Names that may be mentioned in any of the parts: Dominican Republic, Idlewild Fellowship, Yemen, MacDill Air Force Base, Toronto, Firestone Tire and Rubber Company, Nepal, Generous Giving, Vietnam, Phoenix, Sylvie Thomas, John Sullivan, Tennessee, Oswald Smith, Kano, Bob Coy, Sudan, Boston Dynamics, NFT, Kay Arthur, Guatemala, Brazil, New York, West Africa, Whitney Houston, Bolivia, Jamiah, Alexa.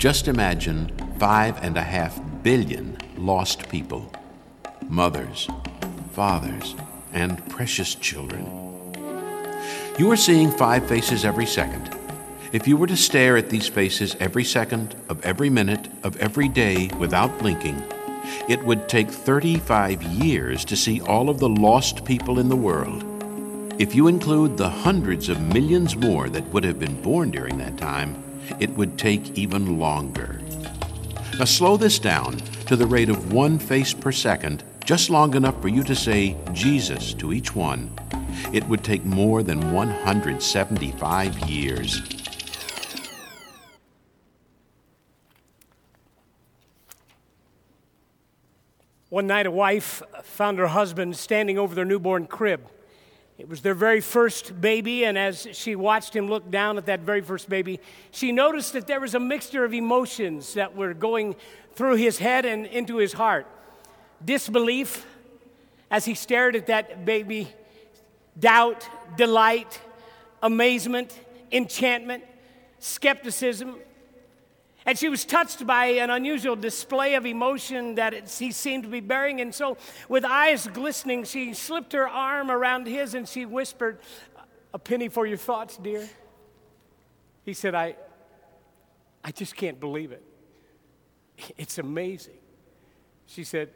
Just imagine 5.5 billion lost people, mothers, fathers, and precious children. You are seeing five faces every second. If you were to stare at these faces every second of every minute of every day without blinking, it would take 35 years to see all of the lost people in the world. If you include the hundreds of millions more that would have been born during that time, it would take even longer. Now slow this down to the rate of one face per second, just long enough for you to say Jesus to each one. It would take more than 175 years. One night, a wife found her husband standing over their newborn crib. It was their very first baby, and as she watched him look down at that very first baby, she noticed that there was a mixture of emotions that were going through his head and into his heart. Disbelief, as he stared at that baby, doubt, delight, amazement, enchantment, skepticism. And she was touched by an unusual display of emotion that he seemed to be bearing. And so, with eyes glistening, she slipped her arm around his and she whispered, "A penny for your thoughts, dear." He said, I just can't believe it. It's amazing. She said,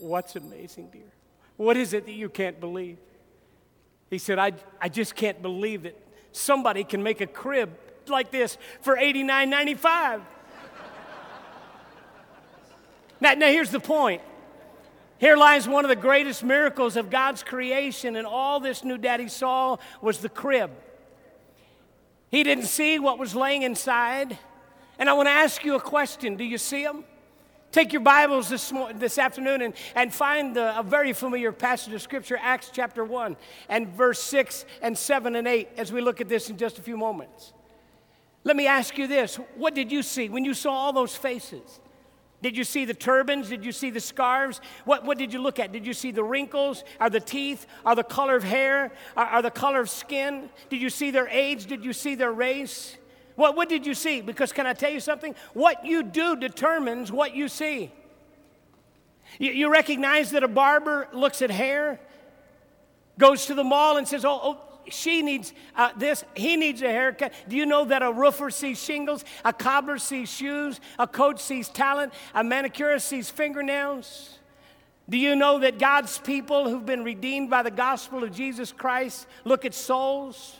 "What's amazing, dear? What is it that you can't believe?" He said, I just can't believe that somebody can make a crib like this for $89.95. Now here's the point. Here lies one of the greatest miracles of God's creation, and all this new daddy saw was the crib. He didn't see what was laying inside. And I want to ask you a question. Do you see him? Take your Bibles this afternoon and find a very familiar passage of Scripture, Acts chapter 1 and verse 6 and 7 and 8, as we look at this in just a few moments. Let me ask you this. What did you see when you saw all those faces? Did you see the turbans? Did you see the scarves? What did you look at? Did you see the wrinkles? Are the teeth? Are the color of hair? Are the color of skin? Did you see their age? Did you see their race? What did you see? Because can I tell you something? What you do determines what you see. You recognize that a barber looks at hair, goes to the mall and says, oh she needs this, he needs a haircut. Do you know that a roofer sees shingles, a cobbler sees shoes, a coach sees talent, a manicurist sees fingernails? Do you know that God's people who've been redeemed by the gospel of Jesus Christ look at souls?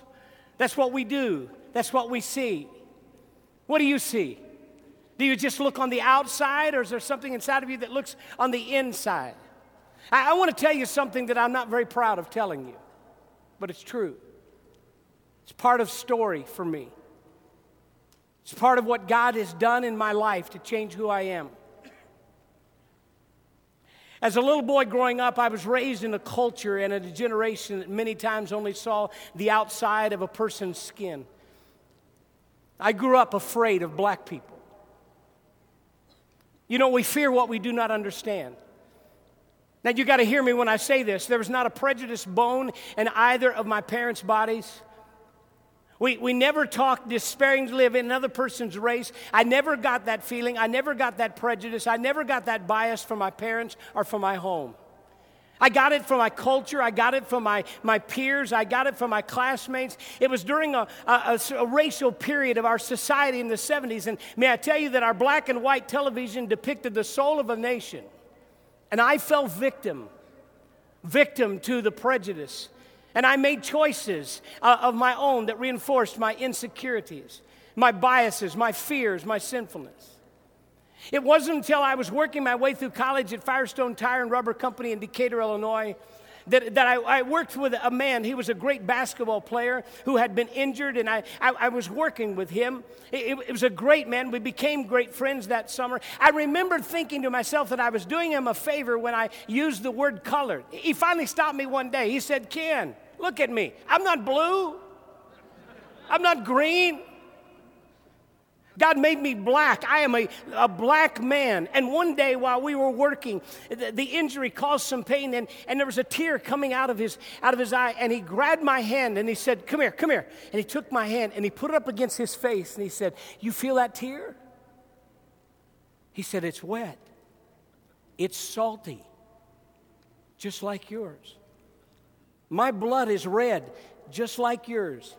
That's what we do. That's what we see. What do you see? Do you just look on the outside, or is there something inside of you that looks on the inside? I want to tell you something that I'm not very proud of telling you, but it's true. It's part of story for me. It's part of what God has done in my life to change who I am. As a little boy growing up, I was raised in a culture and in a generation that many times only saw the outside of a person's skin. I grew up afraid of black people. You know, we fear what we do not understand. Now, you got to hear me when I say this. There was not a prejudiced bone in either of my parents' bodies. We never talked disparagingly of another person's race. I never got that feeling. I never got that prejudice. I never got that bias from my parents or from my home. I got it from my culture. I got it from my peers. I got it from my classmates. It was during a racial period of our society in the 70s. And may I tell you that our black and white television depicted the soul of a nation. And I fell victim to the prejudice. And I made choices of my own that reinforced my insecurities, my biases, my fears, my sinfulness. It wasn't until I was working my way through college at Firestone Tire and Rubber Company in Decatur, Illinois, that I worked with a man. He was a great basketball player who had been injured, and I was working with him. It was a great man. We became great friends that summer. I remember thinking to myself that I was doing him a favor when I used the word colored. He finally stopped me one day. He said, "Ken, look at me. I'm not blue. I'm not green. God made me black. I am a black man." And one day while we were working, the injury caused some pain, and there was a tear coming out of his eye, and he grabbed my hand and he said, "Come here, come here." And he took my hand and he put it up against his face and he said, "You feel that tear? He said, it's wet. It's salty, just like yours. My blood is red, just like yours.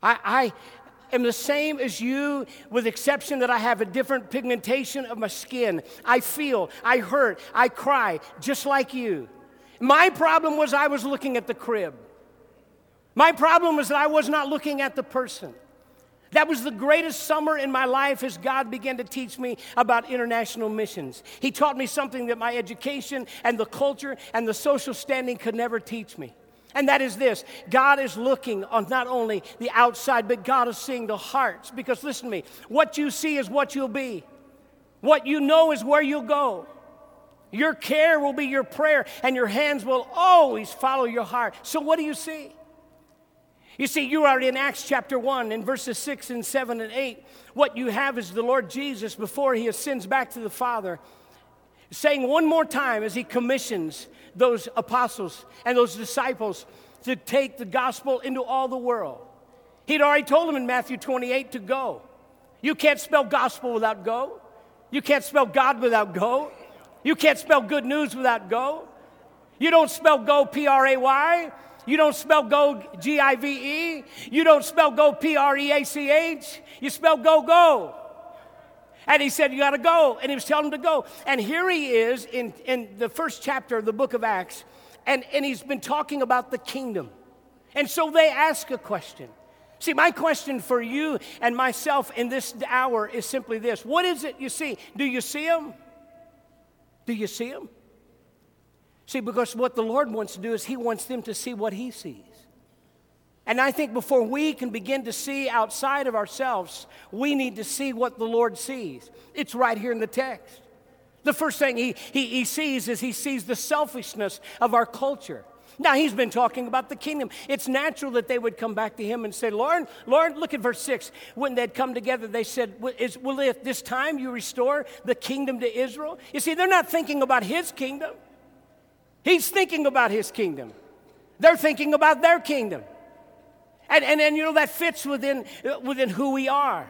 I am the same as you, with the exception that I have a different pigmentation of my skin. I feel, I hurt, I cry, just like you. My problem was I was looking at the crib. My problem was that I was not looking at the person. That was the greatest summer in my life as God began to teach me about international missions. He taught me something that my education and the culture and the social standing could never teach me. And that is this: God is looking on not only the outside, but God is seeing the hearts. Because listen to me, what you see is what you'll be. What you know is where you'll go. Your care will be your prayer, and your hands will always follow your heart. So what do you see? You see, you are in Acts chapter 1 in verses 6 and 7 and 8. What you have is the Lord Jesus before he ascends back to the Father, saying one more time as he commissions those apostles and those disciples to take the gospel into all the world. He'd already told them in Matthew 28 to go. You can't spell gospel without go. You can't spell God without go. You can't spell good news without go. You don't spell go P-R-A-Y. You don't spell go G-I-V-E. You don't spell go P-R-E-A-C-H. You spell go, go. And he said, you got to go. And he was telling them to go. And here he is in the first chapter of the book of Acts. And he's been talking about the kingdom. And so they ask a question. See, my question for you and myself in this hour is simply this. What is it you see? Do you see him? Do you see him? See, because what the Lord wants to do is he wants them to see what he sees. And I think before we can begin to see outside of ourselves, we need to see what the Lord sees. It's right here in the text. The first thing he sees is he sees the selfishness of our culture. Now, he's been talking about the kingdom. It's natural that they would come back to him and say, Lord, look at verse 6. When they'd come together, they said, will at this time you restore the kingdom to Israel? You see, they're not thinking about his kingdom. He's thinking about his kingdom. They're thinking about their kingdom. And you know, that fits within who we are,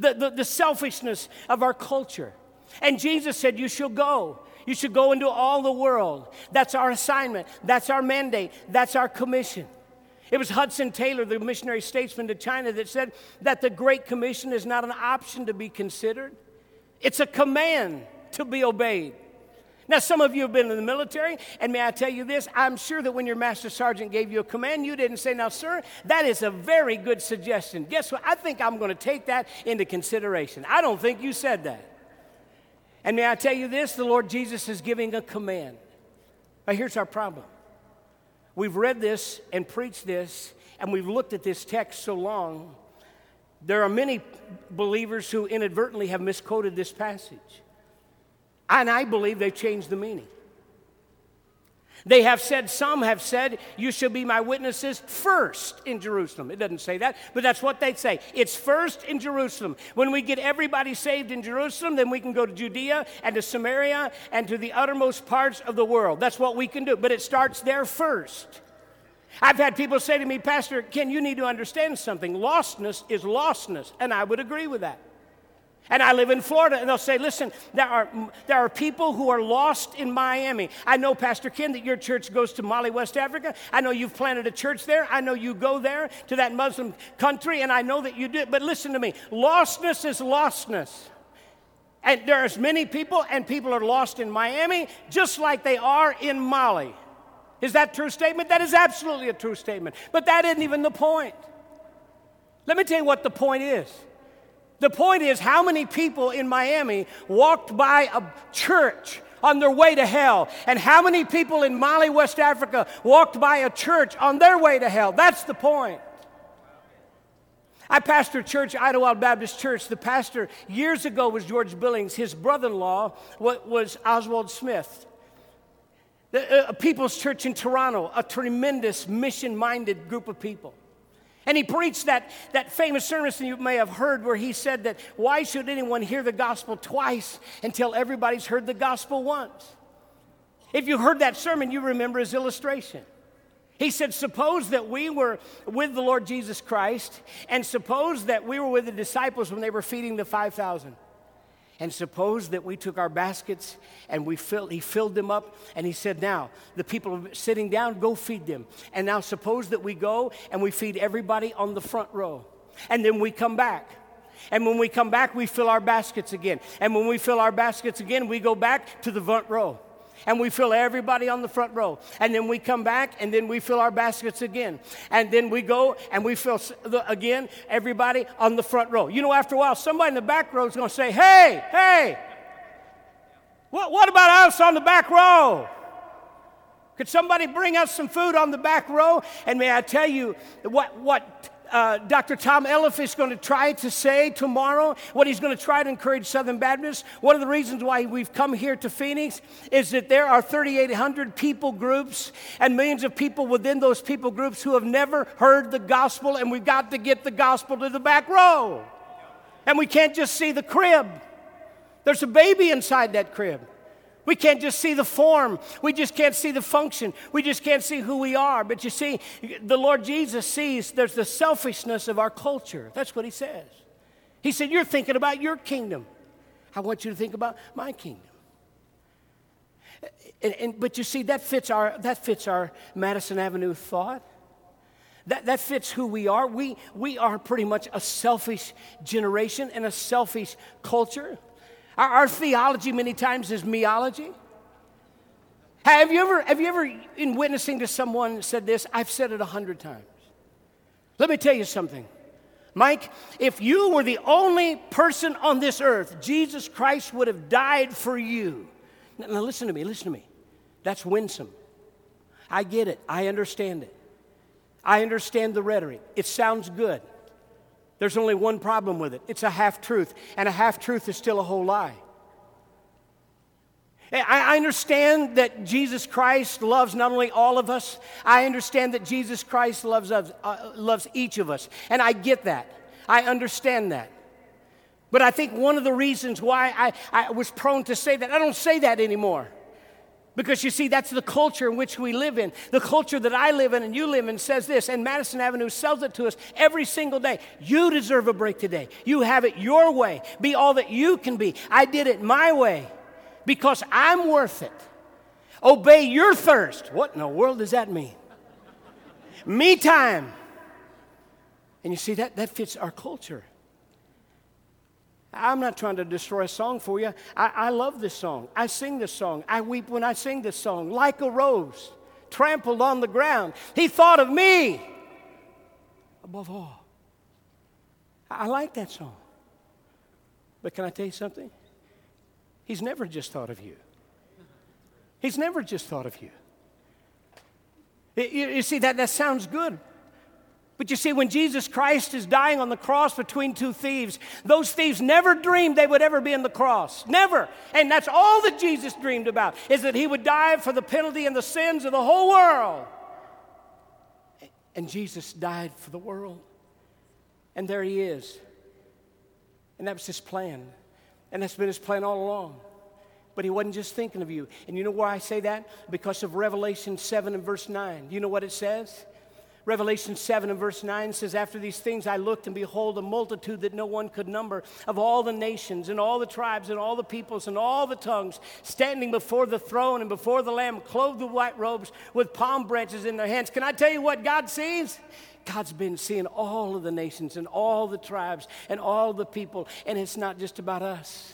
the selfishness of our culture. And Jesus said, you shall go. You should go into all the world. That's our assignment. That's our mandate. That's our commission. It was Hudson Taylor, the missionary statesman to China, that said that the Great Commission is not an option to be considered. It's a command to be obeyed. Now, some of you have been in the military, and may I tell you this, I'm sure that when your master sergeant gave you a command, you didn't say, now, sir, that is a very good suggestion. Guess what? I think I'm going to take that into consideration. I don't think you said that. And may I tell you this, the Lord Jesus is giving a command. Now, here's our problem. We've read this and preached this, and we've looked at this text so long. There are many believers who inadvertently have misquoted this passage. And I believe they've changed the meaning. They have said, some have said, you shall be my witnesses first in Jerusalem. It doesn't say that, but that's what they say. It's first in Jerusalem. When we get everybody saved in Jerusalem, then we can go to Judea and to Samaria and to the uttermost parts of the world. That's what we can do, but it starts there first. I've had people say to me, Pastor Ken, you need to understand something. Lostness is lostness, and I would agree with that. And I live in Florida, and they'll say, listen, there are people who are lost in Miami. I know, Pastor Ken, that your church goes to Mali, West Africa. I know you've planted a church there. I know you go there to that Muslim country, and I know that you do. But listen to me. Lostness is lostness. And there are many people, and people are lost in Miami just like they are in Mali. Is that a true statement? That is absolutely a true statement. But that isn't even the point. Let me tell you what the point is. The point is, how many people in Miami walked by a church on their way to hell? And how many people in Mali, West Africa walked by a church on their way to hell? That's the point. I pastored a church, Idlewild Baptist Church. The pastor years ago was George Billings. His brother-in-law was Oswald Smith. A People's Church in Toronto, a tremendous mission-minded group of people. And he preached that famous sermon that you may have heard where he said that why should anyone hear the gospel twice until everybody's heard the gospel once? If you heard that sermon, you remember his illustration. He said, suppose that we were with the Lord Jesus Christ, and suppose that we were with the disciples when they were feeding the 5,000. And suppose that we took our baskets and he filled them up, and he said, now, the people sitting down, go feed them. And now suppose that we go and we feed everybody on the front row. And then we come back. And when we come back, we fill our baskets again. And when we fill our baskets again, we go back to the front row. And we fill everybody on the front row. And then we come back, and then we fill our baskets again. And then we go, and we fill again everybody on the front row. You know, after a while, somebody in the back row is going to say, hey, what about us on the back row? Could somebody bring us some food on the back row? And may I tell you what Dr. Tom Eliff is going to try to say tomorrow, what he's going to try to encourage Southern Baptists. One of the reasons why we've come here to Phoenix is that there are 3,800 people groups and millions of people within those people groups who have never heard the gospel, and we've got to get the gospel to the back row. And we can't just see the crib. There's a baby inside that crib. We can't just see the form. We just can't see the function. We just can't see who we are. But you see, the Lord Jesus sees there's the selfishness of our culture. That's what he says. He said, you're thinking about your kingdom. I want you to think about my kingdom. But you see, that fits our Madison Avenue thought. That fits who we are. We are pretty much a selfish generation and a selfish culture. Our theology many times is meology. Have you ever in witnessing to someone said this? I've said it 100 times. Let me tell you something. Mike, if you were the only person on this earth, Jesus Christ would have died for you. Now listen to me. That's winsome. I get it. I understand it. I understand the rhetoric. It sounds good. There's only one problem with it. It's a half-truth, and a half-truth is still a whole lie. I understand that Jesus Christ loves not only all of us, I understand that Jesus Christ loves each of us, and I get that. I understand that. But I think one of the reasons why I was prone to say that, I don't say that anymore. Because you see, that's the culture in which we live in. The culture that I live in and you live in says this, and Madison Avenue sells it to us every single day. You deserve a break today. You have it your way. Be all that you can be. I did it my way because I'm worth it. Obey your thirst. What in the world does that mean? Me time. And you see, that fits our culture. I'm not trying to destroy a song for you. I love this song. I sing this song. I weep when I sing this song. Like a rose trampled on the ground. He thought of me above all. I like that song. But can I tell you something? He's never just thought of you. He's never just thought of you. You see, that sounds good. But you see, when Jesus Christ is dying on the cross between two thieves, those thieves never dreamed they would ever be on the cross. Never. And that's all that Jesus dreamed about, is that he would die for the penalty and the sins of the whole world. And Jesus died for the world. And there he is. And that was his plan. And that's been his plan all along. But he wasn't just thinking of you. And you know why I say that? Because of Revelation 7 and verse 9. You know what it says? Revelation 7 and verse 9 says, after these things I looked, and behold, a multitude that no one could number, of all the nations and all the tribes and all the peoples and all the tongues, standing before the throne and before the Lamb, clothed with white robes, with palm branches in their hands. Can I tell you what God sees? God's been seeing all of the nations and all the tribes and all the people, and it's not just about us.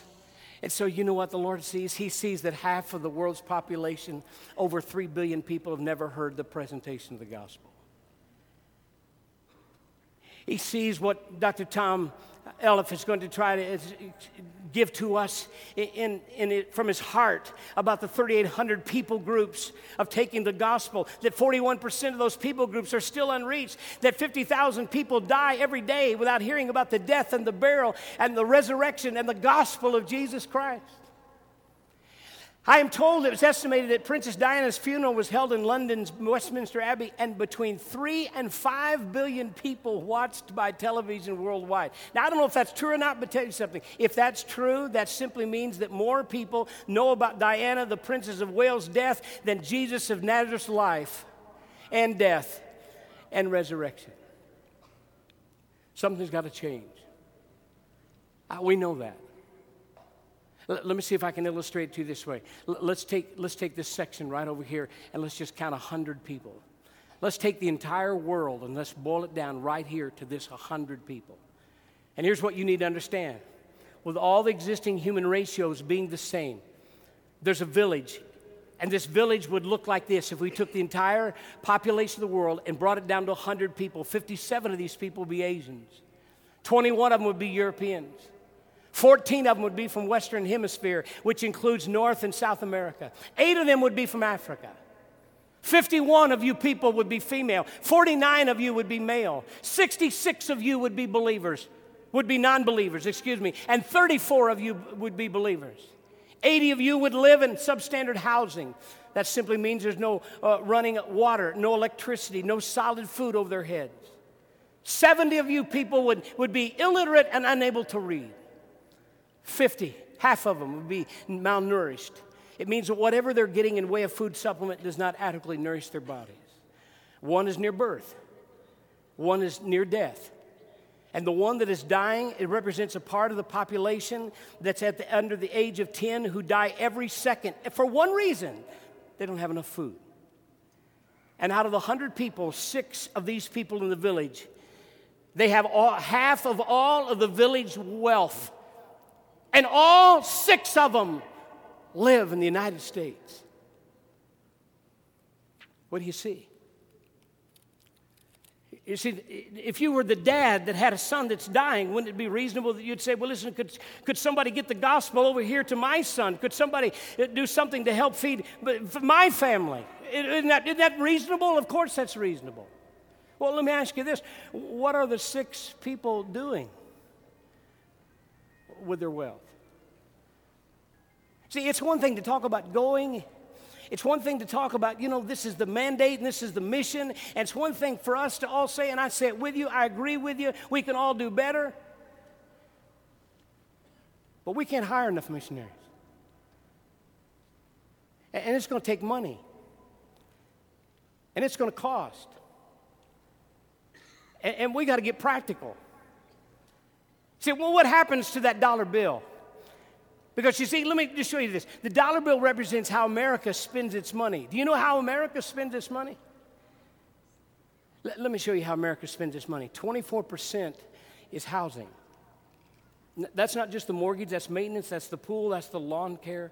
And so you know what the Lord sees? He sees that half of the world's population, over 3 billion people, have never heard the presentation of the gospel. He sees what Dr. Tom Eliff is going to try to give to us from his heart about the 3,800 people groups of taking the gospel, that 41% of those people groups are still unreached, that 50,000 people die every day without hearing about the death and the burial and the resurrection and the gospel of Jesus Christ. I am told it was estimated that Princess Diana's funeral was held in London's Westminster Abbey, and between 3 and 5 billion people watched by television worldwide. Now, I don't know if that's true or not, but tell you something. If that's true, that simply means that more people know about Diana, the Princess of Wales' death, than Jesus of Nazareth's life and death and resurrection. Something's got to change. We know that. Let me see if I can illustrate it to you this way. Let's take this section right over here, and let's just count 100 people. Let's take the entire world, and let's boil it down right here to this 100 people. And here's what you need to understand. With all the existing human ratios being the same, there's a village, and this village would look like this if we took the entire population of the world and brought it down to 100 people. 57 of these people would be Asians. 21 of them would be Europeans. 14 of them would be from Western Hemisphere, which includes North and South America. 8 of them would be from Africa. 51 of you people would be female. 49 of you would be male. 66 of you would be non-believers, and 34 of you would be believers. 80 of you would live in substandard housing. That simply means there's no running water, no electricity, no solid food over their heads. 70 of you people would be illiterate and unable to read. 50, half of them, would be malnourished. It means that whatever they're getting in way of food supplement does not adequately nourish their bodies. One is near birth. One is near death. And the one that is dying, it represents a part of the population that's under the age of 10 who die every second. For one reason, they don't have enough food. And out of the 100 people, 6 of these people in the village, they have half of all of the village wealth. And all 6 of them live in the United States. What do you see? You see, if you were the dad that had a son that's dying, wouldn't it be reasonable that you'd say, well, listen, could somebody get the gospel over here to my son? Could somebody do something to help feed my family? Isn't that reasonable? Of course that's reasonable. Well, let me ask you this. What are the 6 people doing with their wealth? See, it's one thing to talk about going. It's one thing to talk about, this is the mandate and this is the mission. And it's one thing for us to all say, and I say it with you, I agree with you, we can all do better. But we can't hire enough missionaries. And it's going to take money. And it's going to cost. And we got to get practical. See, well, what happens to that dollar bill? Because you see, let me just show you this. The dollar bill represents how America spends its money. Do you know how America spends its money? Let me show you how America spends its money. 24% is housing. That's not just the mortgage, that's maintenance, that's the pool, that's the lawn care.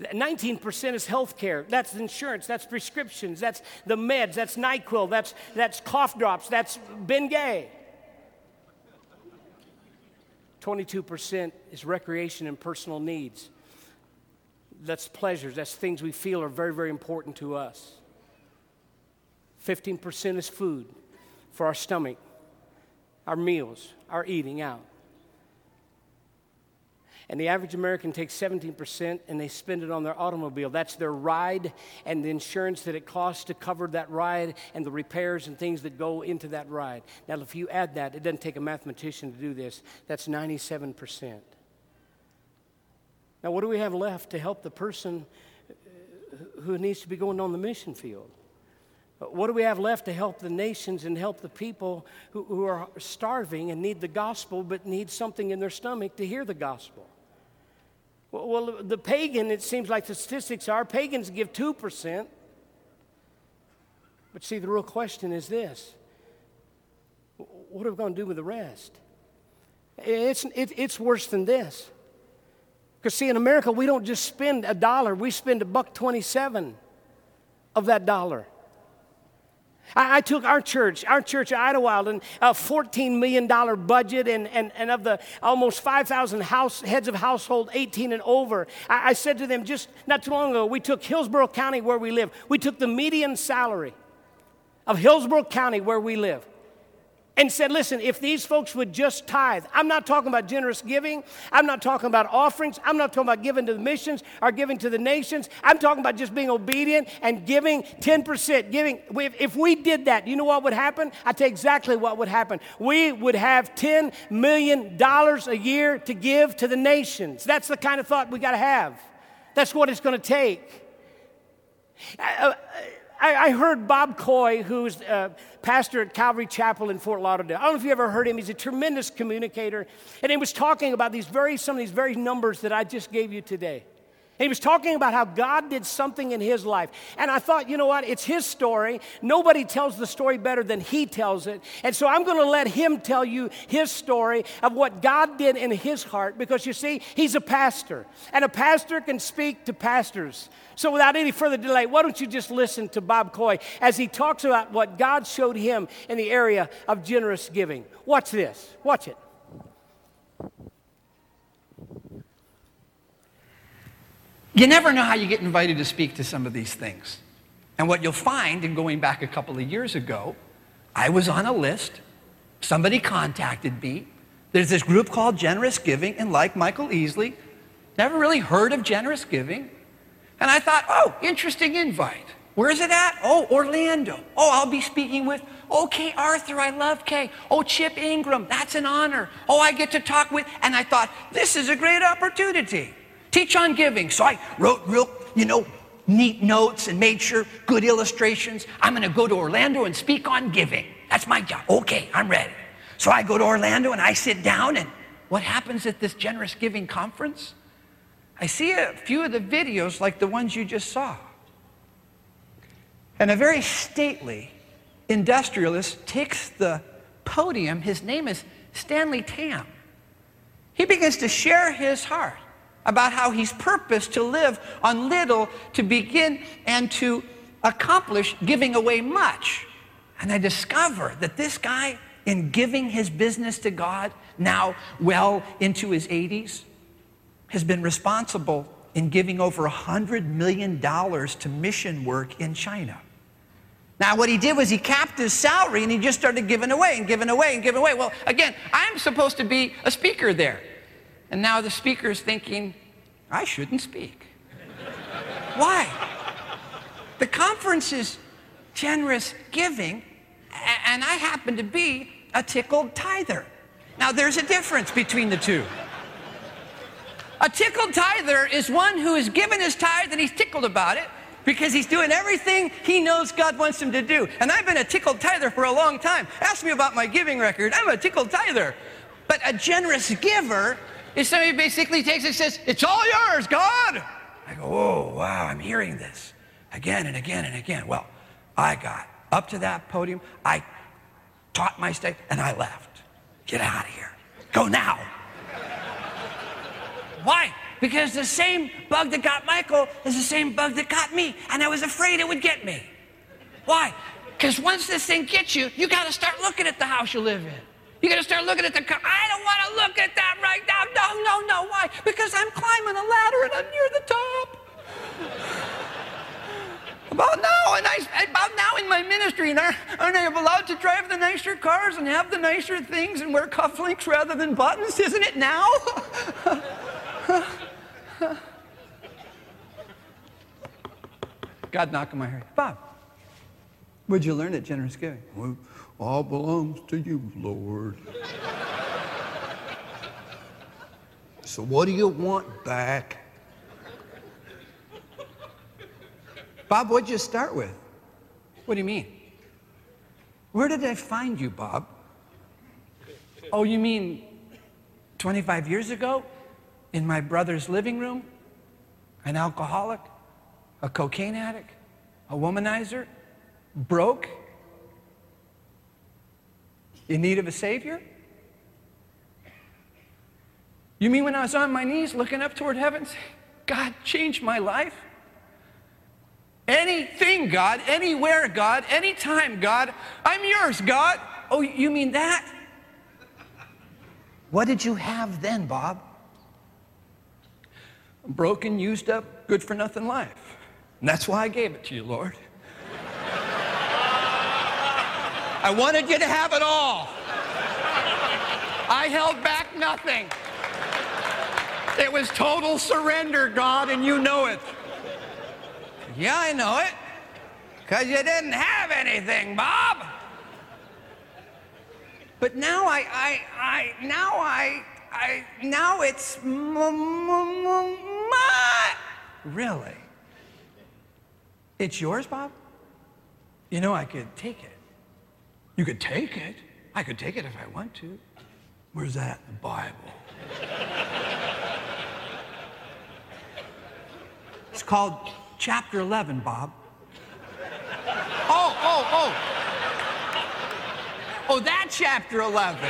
19% is health care. That's insurance, that's prescriptions, that's the meds, that's NyQuil, that's cough drops, that's Bengay. 22% is recreation and personal needs. That's pleasures. That's things we feel are very, very important to us. 15% is food for our stomach, our meals, our eating out. And the average American takes 17% and they spend it on their automobile. That's their ride and the insurance that it costs to cover that ride and the repairs and things that go into that ride. Now, if you add that, it doesn't take a mathematician to do this. That's 97%. Now, what do we have left to help the person who needs to be going on the mission field? What do we have left to help the nations and help the people who are starving and need the gospel but need something in their stomach to hear the gospel? Well, the pagan, it seems like the statistics are, pagans give 2%. But see, the real question is this. What are we going to do with the rest? It's worse than this. Because see, in America, we don't just spend a dollar. We spend $1.27 of that dollar. I took our church at Idlewild, and a $14 million budget, and of the almost 5,000 heads of household, 18 and over. I said to them just not too long ago, we took Hillsborough County where we live. We took the median salary of Hillsborough County where we live and said, listen, if these folks would just tithe, I'm not talking about generous giving. I'm not talking about offerings. I'm not talking about giving to the missions or giving to the nations. I'm talking about just being obedient and giving 10%. Giving. If we did that, you know what would happen? I tell you exactly what would happen. We would have $10 million a year to give to the nations. That's the kind of thought we got to have. That's what it's going to take. I heard Bob Coy, who's a pastor at Calvary Chapel in Fort Lauderdale. I don't know if you ever heard him. He's a tremendous communicator. And he was talking about some of these very numbers that I just gave you today. He was talking about how God did something in his life. And I thought, you know what? It's his story. Nobody tells the story better than he tells it. And so I'm going to let him tell you his story of what God did in his heart. Because you see, he's a pastor. And a pastor can speak to pastors. So without any further delay, why don't you just listen to Bob Coy as he talks about what God showed him in the area of generous giving. Watch this. Watch it. You never know how you get invited to speak to some of these things. And what you'll find in going back a couple of years ago, I was on a list. Somebody contacted me. There's this group called Generous Giving, and like Michael Easley, never really heard of Generous Giving. And I thought, oh, interesting invite. Where is it at? Oh, Orlando. Oh, I'll be speaking with, Kay Arthur, I love Kay. Oh, Chip Ingram, that's an honor. Oh, I get to talk with, and I thought, this is a great opportunity. Teach on giving. So I wrote real, neat notes and made sure good illustrations. I'm going to go to Orlando and speak on giving. That's my job. Okay, I'm ready. So I go to Orlando and I sit down, and what happens at this Generous Giving conference? I see a few of the videos like the ones you just saw. And a very stately industrialist takes the podium. His name is Stanley Tam. He begins to share his heart about how he's purposed to live on little, to begin and to accomplish giving away much. And I discover that this guy, in giving his business to God, now well into his 80s, has been responsible in giving over $100 million to mission work in China. Now, what he did was he capped his salary and he just started giving away and giving away and giving away. Well, again, I'm supposed to be a speaker there. And now the speaker's thinking, I shouldn't speak. Why? The conference is Generous Giving, and I happen to be a tickled tither. Now, there's a difference between the two. A tickled tither is one who has given his tithe and he's tickled about it because he's doing everything he knows God wants him to do. And I've been a tickled tither for a long time. Ask me about my giving record. I'm a tickled tither. But a generous giver is somebody who basically takes it and says, it's all yours, God. I go, oh, wow, I'm hearing this again and again and again. Well, I got up to that podium, I taught my state, and I left. Get out of here. Go now. Why? Because the same bug that got Michael is the same bug that got me, and I was afraid it would get me. Why? Because once this thing gets you, you got to start looking at the house you live in. You got to start looking at the car. I don't want to look at that right now. No. Why? Because I'm climbing a ladder and I'm near the top. About now in my ministry, and aren't I allowed to drive the nicer cars and have the nicer things and wear cufflinks rather than buttons? Isn't it now? God knocking my head. Bob, what'd you learn at Generous Giving? All belongs to you, Lord. So what do you want back? Bob, what'd you start with? What do you mean? Where did I find you, Bob? Oh, you mean 25 years ago? In my brother's living room? An alcoholic? A cocaine addict? A womanizer? Broke? In need of a savior? You mean when I was on my knees looking up toward heaven, saying, God, change my life? Anything, God, anywhere, God, anytime, God, I'm yours, God. Oh, you mean that? What did you have then, Bob? A broken, used up, good for nothing life. And that's why I gave it to you, Lord. I wanted you to have it all. I held back nothing. It was total surrender, God, and you know it. Yeah, I know it. Because you didn't have anything, Bob. But now now it's my. Really? It's yours, Bob? You know, I could take it. You could take it? I could take it if I want to. Where's that? The Bible. It's called Chapter 11, Bob. Oh, that Chapter 11.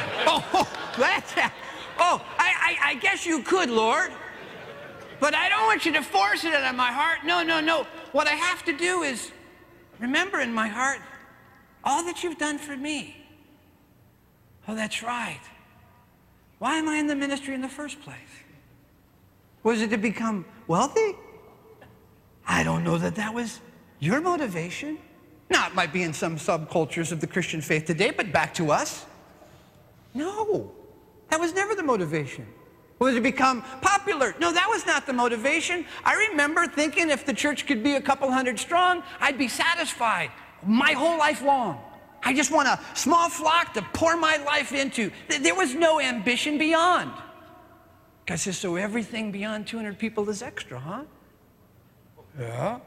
I guess you could, Lord. But I don't want you to force it on my heart. No. What I have to do is remember in my heart all that you've done for me. Oh, that's right. Why am I in the ministry in the first place? Was it to become wealthy? I don't know that was your motivation. Now, it might be in some subcultures of the Christian faith today, but back to us. No, that was never the motivation. Was it to become popular? No, that was not the motivation. I remember thinking if the church could be a couple hundred strong, I'd be satisfied my whole life long. I just want a small flock to pour my life into. There was no ambition beyond. God says, so everything beyond 200 people is extra, huh? Yeah.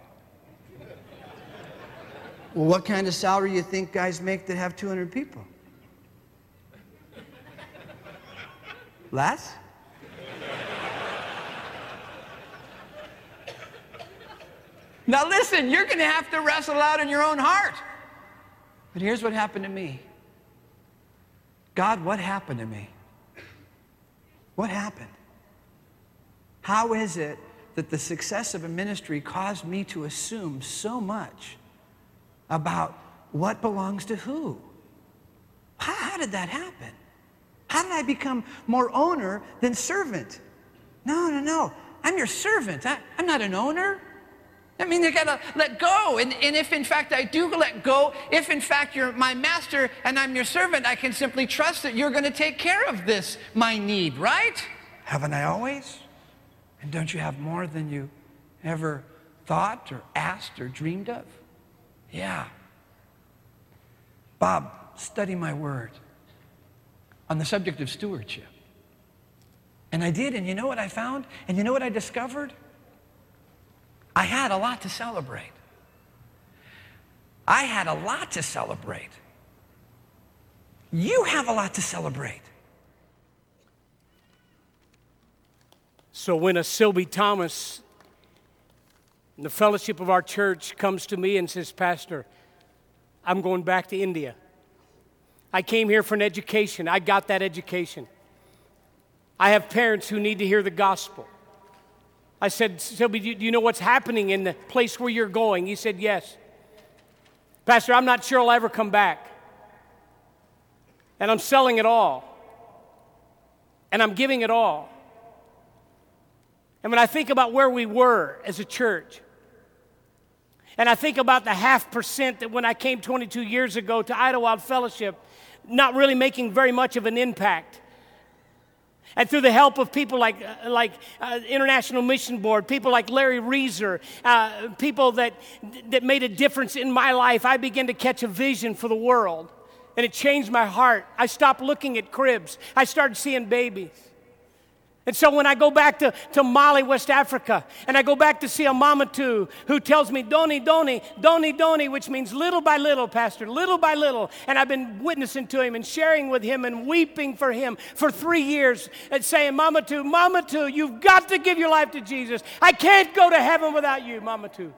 Well, what kind of salary do you think guys make that have 200 people? Less? Now listen, you're going to have to wrestle out in your own heart. But here's what happened to me. God, what happened to me? What happened? How is it that the success of a ministry caused me to assume so much about what belongs to who? How did that happen? How did I become more owner than servant? No. I'm your servant. I'm not an owner. I mean, you gotta let go. And if in fact I do let go, if in fact you're my master and I'm your servant, I can simply trust that you're gonna take care of this, my need, right? Haven't I always? And don't you have more than you ever thought or asked or dreamed of? Yeah. Bob, study my word on the subject of stewardship. And I did, and you know what I found? And you know what I discovered? I had a lot to celebrate. I had a lot to celebrate. You have a lot to celebrate. So when a Sylvie Thomas in the fellowship of our church comes to me and says, Pastor, I'm going back to India. I came here for an education. I got that education. I have parents who need to hear the gospel. I said, Sylvie, do you know what's happening in the place where you're going? He said, yes. Pastor, I'm not sure I'll ever come back. And I'm selling it all. And I'm giving it all. And when I think about where we were as a church, and I think about the 0.5% that when I came 22 years ago to Idlewild Fellowship, not really making very much of an impact. And through the help of people like International Mission Board, people like Larry Reeser, people that made a difference in my life, I began to catch a vision for the world. And it changed my heart. I stopped looking at cribs. I started seeing babies. And so when I go back to Mali, West Africa, and I go back to see a Mama Mamadou who tells me, Doni, which means little by little, Pastor, little by little. And I've been witnessing to him and sharing with him and weeping for him for 3 years and saying, Mama Mamadou, you've got to give your life to Jesus. I can't go to heaven without you, Mama Mamadou.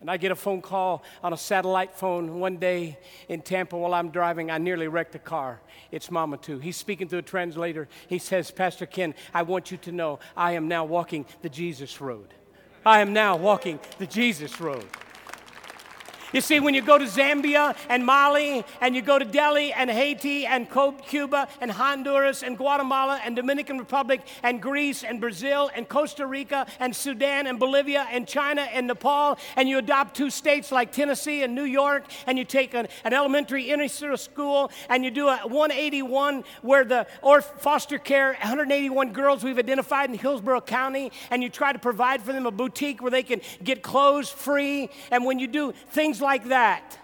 And I get a phone call on a satellite phone one day in Tampa while I'm driving. I nearly wrecked a car. It's Mama Too. He's speaking to a translator. He says, Pastor Ken, I want you to know I am now walking the Jesus road. I am now walking the Jesus road. You see, when you go to Zambia and Mali and you go to Delhi and Haiti and Cuba and Honduras and Guatemala and Dominican Republic and Greece and Brazil and Costa Rica and Sudan and Bolivia and China and Nepal, and you adopt 2 states like Tennessee and New York, and you take an elementary inner school and you do a 181 where the or foster care, 181 girls we've identified in Hillsborough County, and you try to provide for them a boutique where they can get clothes free. And when you do things like that,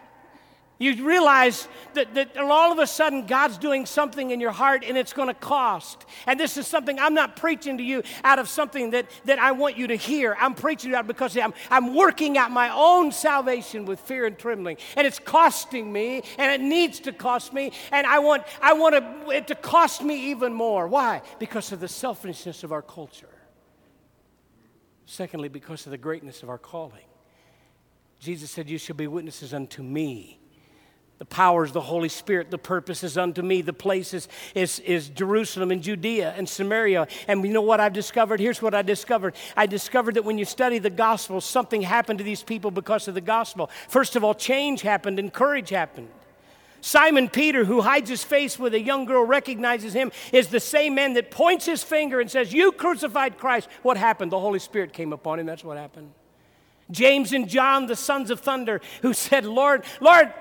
You realize that all of a sudden God's doing something in your heart, and it's going to cost. And this is something I'm not preaching to you out of something that I want you to hear. I'm preaching out because I'm working out my own salvation with fear and trembling. And it's costing me, and it needs to cost me, and I want it to cost me even more. Why? Because of the selfishness of our culture. Secondly, because of the greatness of our calling. Jesus said, "You shall be witnesses unto me." The powers, the Holy Spirit, the purpose is unto me. The place is Jerusalem and Judea and Samaria. And you know what I've discovered? Here's what I discovered. I discovered that when you study the gospel, something happened to these people because of the gospel. First of all, change happened and courage happened. Simon Peter, who hides his face with a young girl, recognizes him, is the same man that points his finger and says, "You crucified Christ." What happened? The Holy Spirit came upon him. That's what happened. James and John, the sons of thunder, who said, Lord,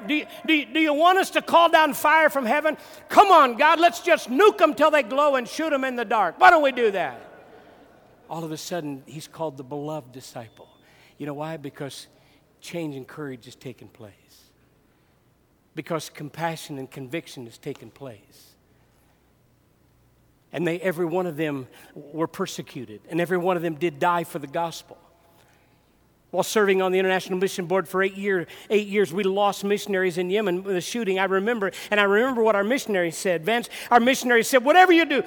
do you want us to call down fire from heaven? Come on, God, let's just nuke them till they glow and shoot them in the dark. Why don't we do that? All of a sudden, he's called the beloved disciple. You know why? Because change and courage has taken place. Because compassion and conviction has taken place. And every one of them were persecuted, and every one of them did die for the gospel. While serving on the International Mission Board for eight years, we lost missionaries in Yemen with a shooting. I remember what our missionary said. Vance, our missionary said, whatever you do,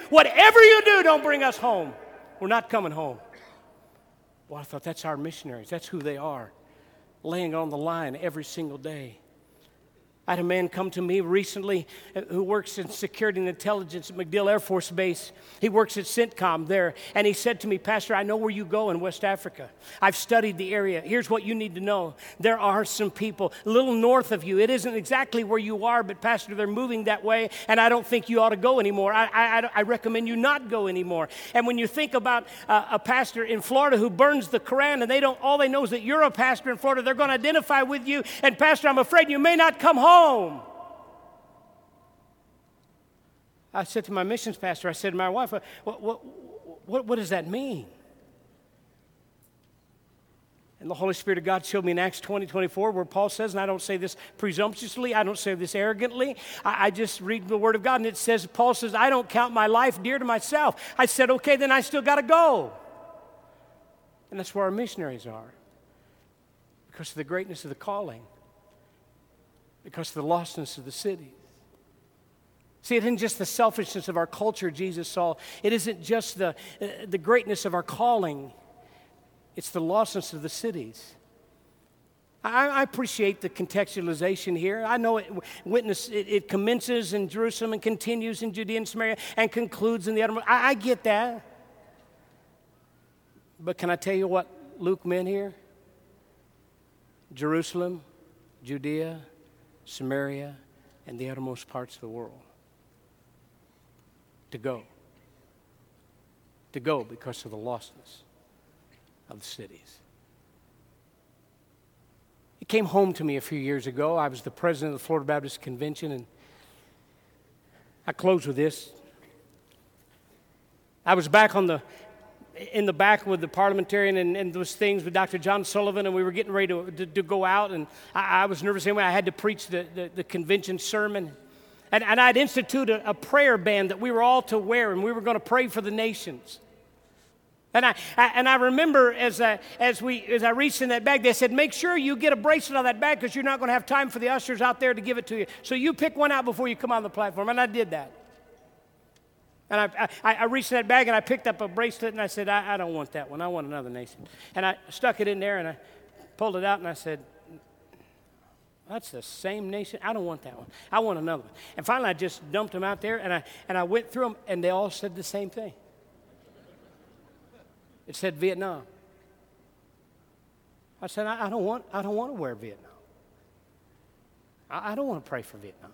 don't bring us home. We're not coming home. Well, I thought, that's our missionaries. That's who they are, laying on the line every single day. I had a man come to me recently who works in security and intelligence at MacDill Air Force Base. He works at CENTCOM there, and he said to me, "Pastor, I know where you go in West Africa. I've studied the area. Here's what you need to know. There are some people a little north of you. It isn't exactly where you are, but Pastor, they're moving that way, and I don't think you ought to go anymore. I recommend you not go anymore." And when you think about a pastor in Florida who burns the Koran, and all they know is that you're a pastor in Florida, they're going to identify with you, and Pastor, I'm afraid you may not come home. I said to my missions pastor, I said to my wife, what does that mean? And the Holy Spirit of God showed me in Acts 20:24 where Paul says, and I don't say this presumptuously, I don't say this arrogantly, I just read the Word of God, and it says, Paul says, "I don't count my life dear to myself." I said, okay, then I still got to go. And that's where our missionaries are, because of the greatness of the calling. Because of the lostness of the cities. See, it isn't just the selfishness of our culture Jesus saw. It isn't just the greatness of our calling. It's the lostness of the cities. I appreciate the contextualization here. I know it commences in Jerusalem and continues in Judea and Samaria and concludes in the uttermost. I get that. But can I tell you what Luke meant here? Jerusalem, Judea, Samaria, and the uttermost parts of the world. To go because of the lostness of the cities. It came home to me a few years ago. I was the president of the Florida Baptist Convention, and I close with this. I was back in the back with the parliamentarian and those things with Dr. John Sullivan, and we were getting ready to go out, and I was nervous anyway. I had to preach the convention sermon, and I'd instituted a prayer band that we were all to wear, and we were going to pray for the nations. And I remember as I reached in that bag, they said, "Make sure you get a bracelet on that bag because you're not going to have time for the ushers out there to give it to you. So you pick one out before you come on the platform." And I did that. And I reached in that bag, and I picked up a bracelet, and I said, I don't want that one. I want another nation. And I stuck it in there, and I pulled it out, and I said, that's the same nation. I don't want that one. I want another one. And finally, I just dumped them out there, and I went through them, and they all said the same thing. It said Vietnam. I said, I don't want to wear Vietnam. I don't want to pray for Vietnam.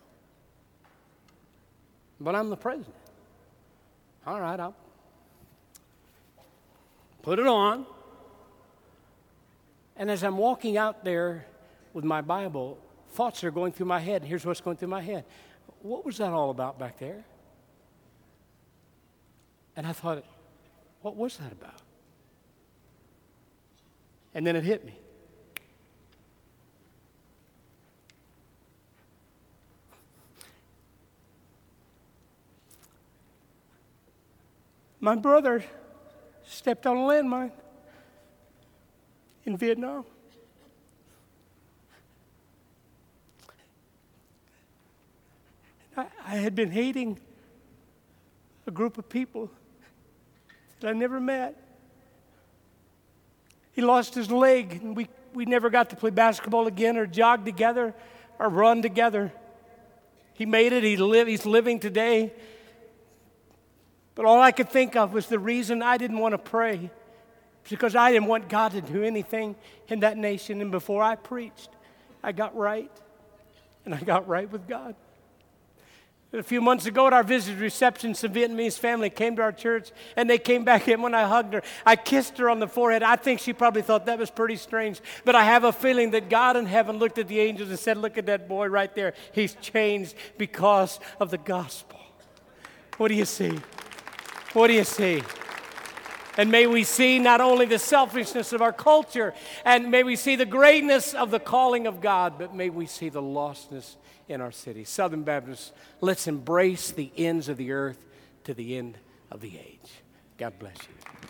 But I'm the president. All right, I'll put it on. And as I'm walking out there with my Bible, thoughts are going through my head. Here's what's going through my head. What was that all about back there? And I thought, what was that about? And then it hit me. My brother stepped on a landmine in Vietnam. I had been hating a group of people that I never met. He lost his leg, and we never got to play basketball again or jog together or run together. He made it. He's living today. But all I could think of was the reason I didn't want to pray, because I didn't want God to do anything in that nation. And before I preached, I got right, and I got right with God. A few months ago at our visitor reception, some Vietnamese family came to our church, and they came back in. When I hugged her, I kissed her on the forehead. I think she probably thought that was pretty strange, but I have a feeling that God in heaven looked at the angels and said, look at that boy right there. He's changed because of the gospel. What do you see? What do you see? And may we see not only the selfishness of our culture, and may we see the greatness of the calling of God, but may we see the lostness in our city. Southern Baptists, let's embrace the ends of the earth to the end of the age. God bless you.